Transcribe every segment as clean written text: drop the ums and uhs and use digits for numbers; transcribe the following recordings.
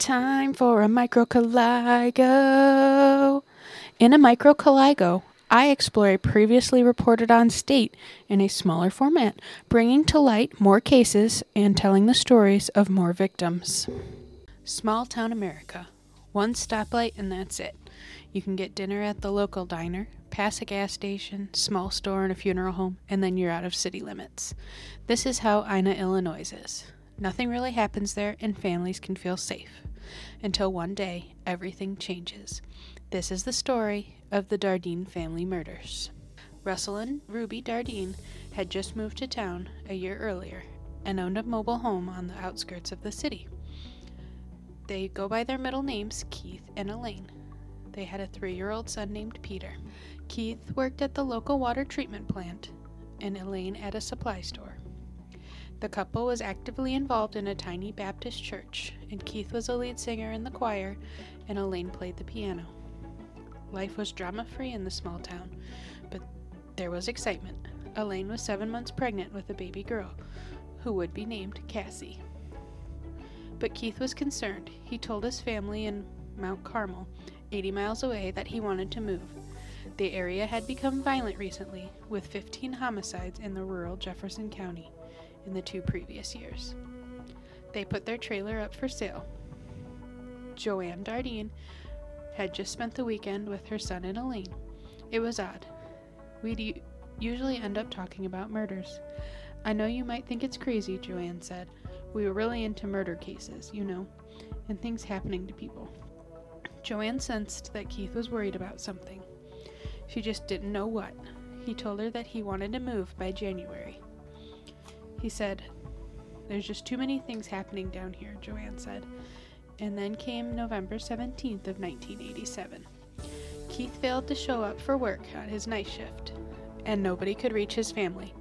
Time for a microcoligo. In a microcoligo, I explore a previously reported on state in a smaller format, bringing to light more cases and telling the stories of more victims. Small town America. One stoplight and that's it. You can get dinner at the local diner, pass a gas station, small store and a funeral home, and then you're out of city limits. This is how Ina, Illinois is. Nothing really happens there and families can feel safe. Until one day, everything changes. This is the story of the Dardeen family murders. Russell and Ruby Dardeen had just moved to town a year earlier and owned a mobile home on the outskirts of the city. They go by their middle names, Keith and Elaine. They had a 3-year-old son named Peter. Keith worked at the local water treatment plant and Elaine at a supply store. The couple was actively involved in a tiny Baptist church, and Keith was a lead singer in the choir, and Elaine played the piano. Life was drama-free in the small town, but there was excitement. Elaine was 7 months pregnant with a baby girl, who would be named Cassie. But Keith was concerned. He told his family in Mount Carmel, 80 miles away, that he wanted to move. The area had become violent recently, with 15 homicides in the rural Jefferson County in the 2 previous years. They put their trailer up for sale. Joanne Dardeen had just spent the weekend with her son and Elaine. It was odd. We'd usually end up talking about murders. I know you might think it's crazy, Joanne said. We were really into murder cases, you know, and things happening to people. Joanne sensed that Keith was worried about something. She just didn't know what. He told her that he wanted to move by January. He said, "There's just too many things happening down here," Joanne said. And then came November 17th of 1987. Keith failed to show up for work on his night shift, and nobody could reach his family.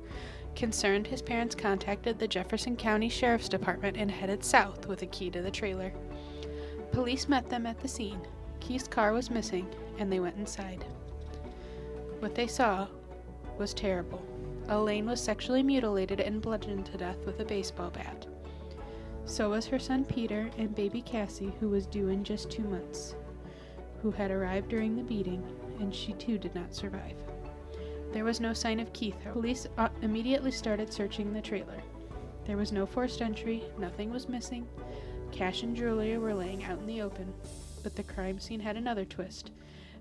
Concerned, his parents contacted the Jefferson County Sheriff's Department and headed south with a key to the trailer. Police met them at the scene. Keith's car was missing, and they went inside. What they saw was terrible. Elaine was sexually mutilated and bludgeoned to death with a baseball bat. So was her son Peter and baby Cassie, who was due in just 2 months, who had arrived during the beating, and she too did not survive. There was no sign of Keith. Police immediately started searching the trailer. There was no forced entry, nothing was missing. Cash and jewelry were laying out in the open, but the crime scene had another twist.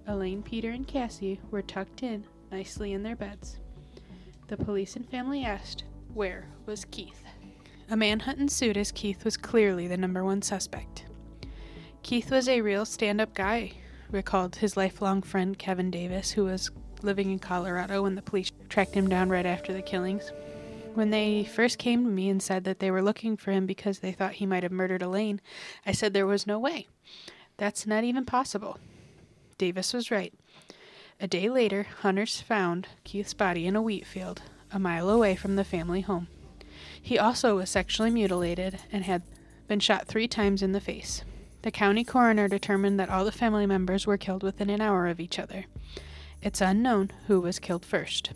Elaine, Peter, and Cassie were tucked in nicely in their beds. The police and family asked, where was Keith? A manhunt ensued as Keith was clearly the #1 suspect. Keith was a real stand-up guy, recalled his lifelong friend Kevin Davis, who was living in Colorado when the police tracked him down right after the killings. When they first came to me and said that they were looking for him because they thought he might have murdered Elaine, I said there was no way. That's not even possible. Davis was right. A day later, hunters found Keith's body in a wheat field, a mile away from the family home. He also was sexually mutilated and had been shot 3 times in the face. The county coroner determined that all the family members were killed within an hour of each other. It's unknown who was killed first.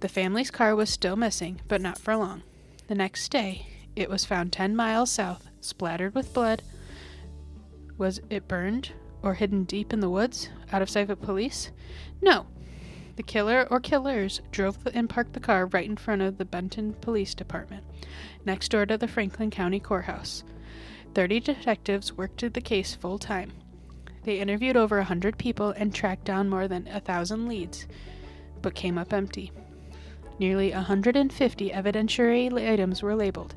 The family's car was still missing, but not for long. The next day, it was found 10 miles south, splattered with blood. Was it burned? Or hidden deep in the woods, out of sight of police? No. The killer or killers drove and parked the car right in front of the Benton Police Department, next door to the Franklin County Courthouse. 30 detectives worked the case full time. They interviewed over 100 people and tracked down more than 1,000 leads, but came up empty. Nearly 150 evidentiary items were labeled.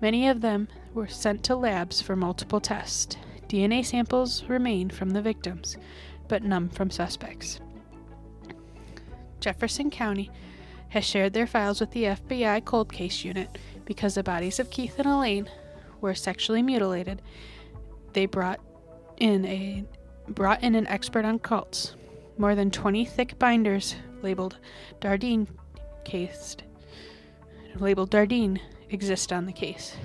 Many of them were sent to labs for multiple tests. DNA samples remained from the victims, but none from suspects. Jefferson County has shared their files with the FBI Cold Case Unit because the bodies of Keith and Elaine were sexually mutilated. They brought in an expert on cults. More than 20 thick binders labeled Dardeen exist on the case.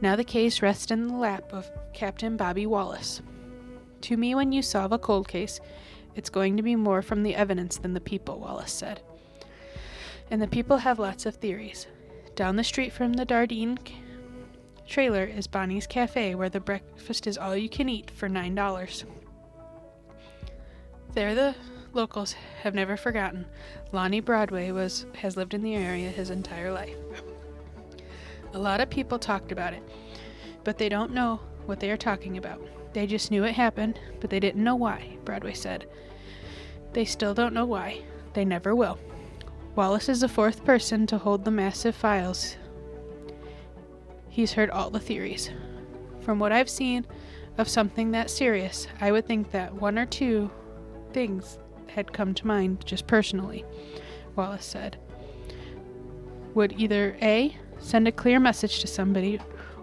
Now the case rests in the lap of Captain Bobby Wallace. To me, when you solve a cold case, it's going to be more from the evidence than the people, Wallace said. And the people have lots of theories. Down the street from the Dardeen trailer is Bonnie's Cafe, where the breakfast is all you can eat for $9. There the locals have never forgotten. Lonnie Broadway has lived in the area his entire life. A lot of people talked about it, but they don't know what they are talking about. They just knew it happened, but they didn't know why, Broadway said. They still don't know why. They never will. Wallace is the fourth person to hold the massive files. He's heard all the theories. From what I've seen of something that serious, I would think that one or two things had come to mind just personally, Wallace said. Would either A, send a clear message to somebody,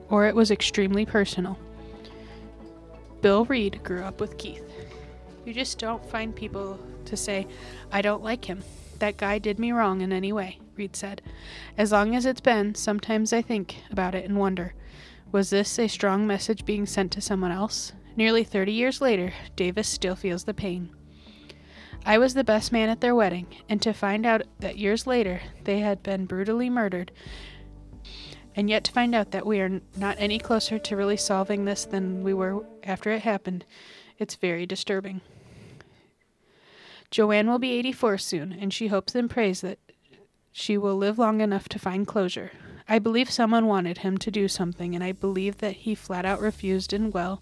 or it was extremely personal. Bill Reed grew up with Keith. You just don't find people to say, I don't like him. That guy did me wrong in any way, Reed said. As long as it's been, sometimes I think about it and wonder, was this a strong message being sent to someone else? Nearly 30 years later, Davis still feels the pain. I was the best man at their wedding, and to find out that years later they had been brutally murdered, and yet to find out that we are not any closer to really solving this than we were after it happened, it's very disturbing. Joanne will be 84 soon, and she hopes and prays that she will live long enough to find closure. I believe someone wanted him to do something, and I believe that he flat out refused, and well,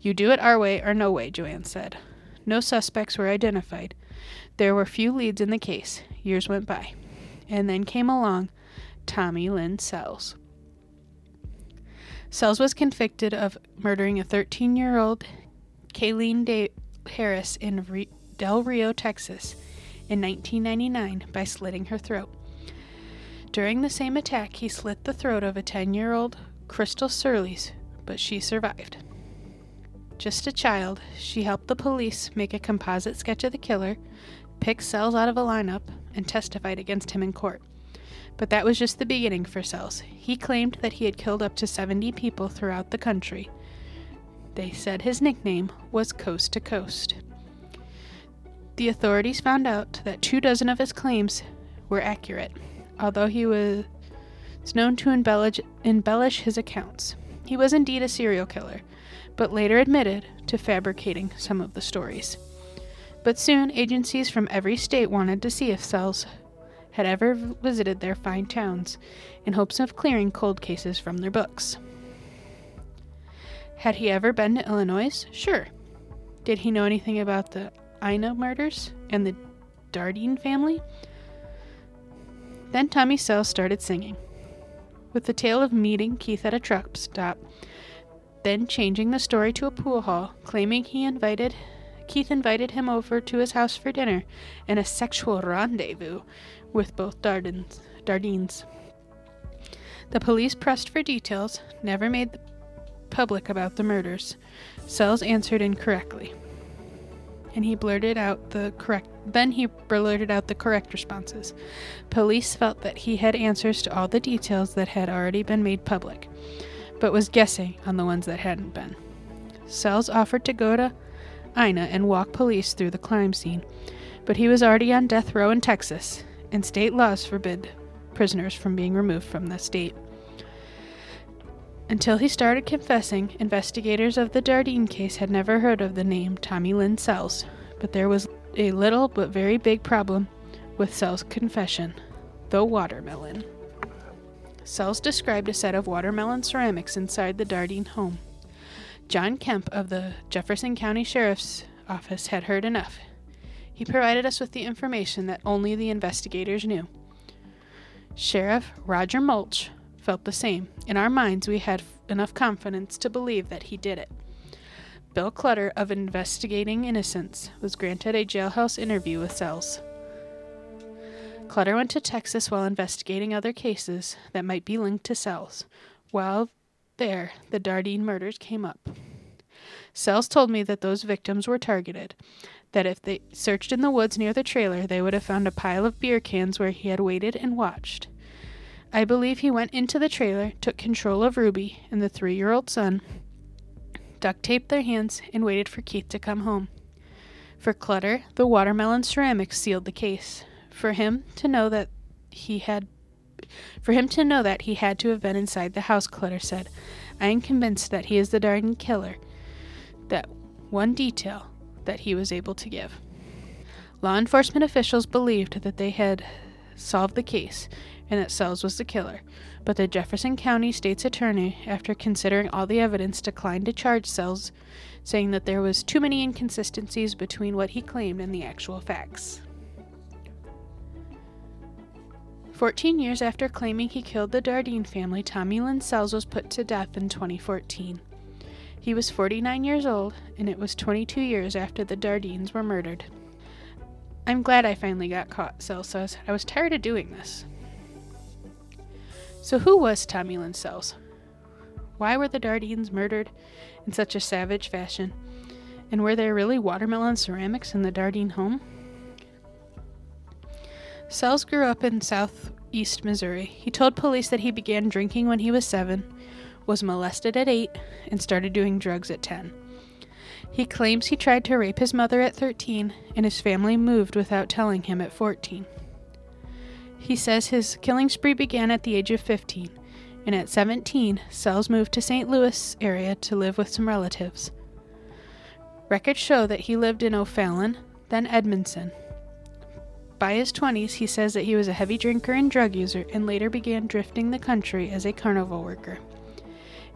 you do it our way or no way, Joanne said. No suspects were identified. There were few leads in the case. Years went by. And then came along Tommy Lynn Sells. Sells was convicted of murdering a 13-year-old Kayleen Day Harris in Del Rio, Texas, in 1999 by slitting her throat. During the same attack, he slit the throat of a 10-year-old Crystal Surley, but she survived. Just a child, she helped the police make a composite sketch of the killer, pick Sells out of a lineup, and testified against him in court. But that was just the beginning for Sells. He claimed that he had killed up to 70 people throughout the country. They said his nickname was Coast to Coast. The authorities found out that 24 of his claims were accurate, although he was known to embellish his accounts. He was indeed a serial killer, but later admitted to fabricating some of the stories. But soon, agencies from every state wanted to see if Sells had ever visited their fine towns in hopes of clearing cold cases from their books. Had he ever been to Illinois? Sure. Did he know anything about the Ina murders and the Dardeen family? Then Tommy Sells started singing, with the tale of meeting Keith at a truck stop, then changing the story to a pool hall, claiming Keith invited him over to his house for dinner and a sexual rendezvous with both Dardeens. The police pressed for details, never made public about the murders. Sells answered incorrectly, and he blurted out the correct responses. Police felt that he had answers to all the details that had already been made public, but was guessing on the ones that hadn't been. Sells offered to go to Ina and walk police through the crime scene, but he was already on death row in Texas, and state laws forbid prisoners from being removed from the state. Until he started confessing, investigators of the Dardeen case had never heard of the name Tommy Lynn Sells, but there was a little but very big problem with Sells' confession: the watermelon. Sells described a set of watermelon ceramics inside the Dardeen home. John Kemp of the Jefferson County Sheriff's Office had heard enough. He provided us with the information that only the investigators knew. Sheriff Roger Mulch felt the same. In our minds, we had enough confidence to believe that he did it. Bill Clutter of Investigating Innocence was granted a jailhouse interview with Sells. Clutter went to Texas while investigating other cases that might be linked to Sells. While there, the Dardeen murders came up. Sells told me that those victims were targeted, that if they searched in the woods near the trailer, they would have found a pile of beer cans where he had waited and watched. I believe he went into the trailer, took control of Ruby and the 3-year-old son, duct-taped their hands, and waited for Keith to come home. For Clutter, the watermelon ceramics sealed the case. For him to know that he had For him to know that, he had to have been inside the house, Clutter said. I am convinced that he is the Dardeen killer. That one detail that he was able to give. Law enforcement officials believed that they had solved the case and that Sells was the killer, but the Jefferson County State's Attorney, after considering all the evidence, declined to charge Sells, saying that there was too many inconsistencies between what he claimed and the actual facts. 14 years after claiming he killed the Dardeen family, Tommy Lynn Sells was put to death in 2014. He was 49 years old, and it was 22 years after the Dardeens were murdered. I'm glad I finally got caught, Sells says. I was tired of doing this. So who was Tommy Lynn Sells? Why were the Dardeens murdered in such a savage fashion? And were there really watermelon ceramics in the Dardeen home? Sells grew up in southeast Missouri. He told police that he began drinking when he was 7, was molested at 8, and started doing drugs at 10. He claims he tried to rape his mother at 13, and his family moved without telling him at 14. He says his killing spree began at the age of 15, and at 17, Sells moved to St. Louis area to live with some relatives. Records show that he lived in O'Fallon, then Edmondson. By his 20s, he says that he was a heavy drinker and drug user, and later began drifting the country as a carnival worker.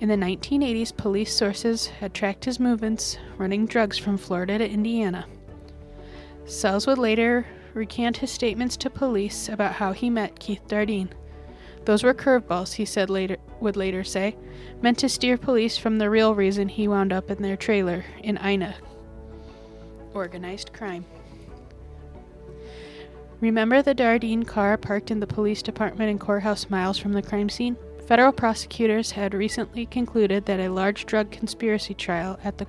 In the 1980s, police sources had tracked his movements, running drugs from Florida to Indiana. Sells would later recant his statements to police about how he met Keith Dardeen. Those were curveballs, he said later, meant to steer police from the real reason he wound up in their trailer in Ina. Organized crime. Remember the Dardeen car parked in the police department and courthouse miles from the crime scene? Federal prosecutors had recently concluded that a large drug conspiracy trial at the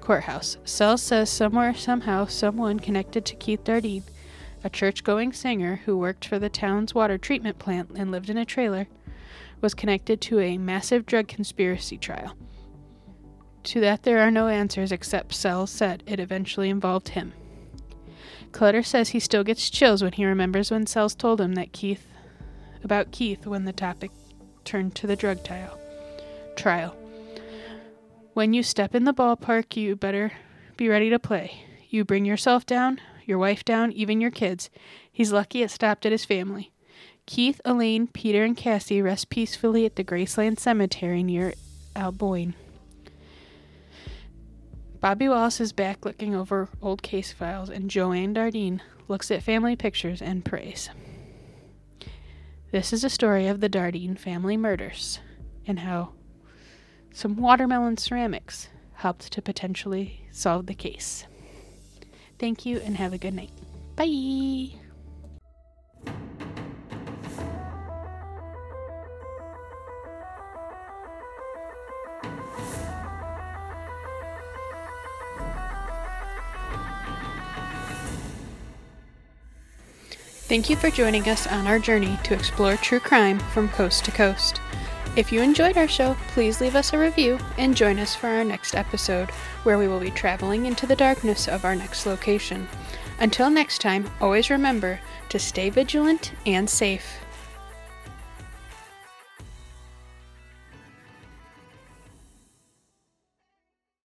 courthouse. Sells says somewhere, somehow, someone connected to Keith Dardeen, a church-going singer who worked for the town's water treatment plant and lived in a trailer, was connected to a massive drug conspiracy trial. To that there are no answers, except Sells said it eventually involved him. Clutter says he still gets chills when he remembers when Sells told him that Keith when the topic turned to the drug trial. When you step in the ballpark, you better be ready to play. You bring yourself down, your wife down, even your kids. He's lucky it stopped at his family. Keith, Elaine, Peter, and Cassie rest peacefully at the Graceland Cemetery near Alboyne. Bobby Wallace is back looking over old case files, and Joanne Dardeen looks at family pictures and prays. This is a story of the Dardeen family murders and how some watermelon ceramics helped to potentially solve the case. Thank you and have a good night. Bye! Thank you for joining us on our journey to explore true crime from coast to coast. If you enjoyed our show, please leave us a review and join us for our next episode, where we will be traveling into the darkness of our next location. Until next time, always remember to stay vigilant and safe.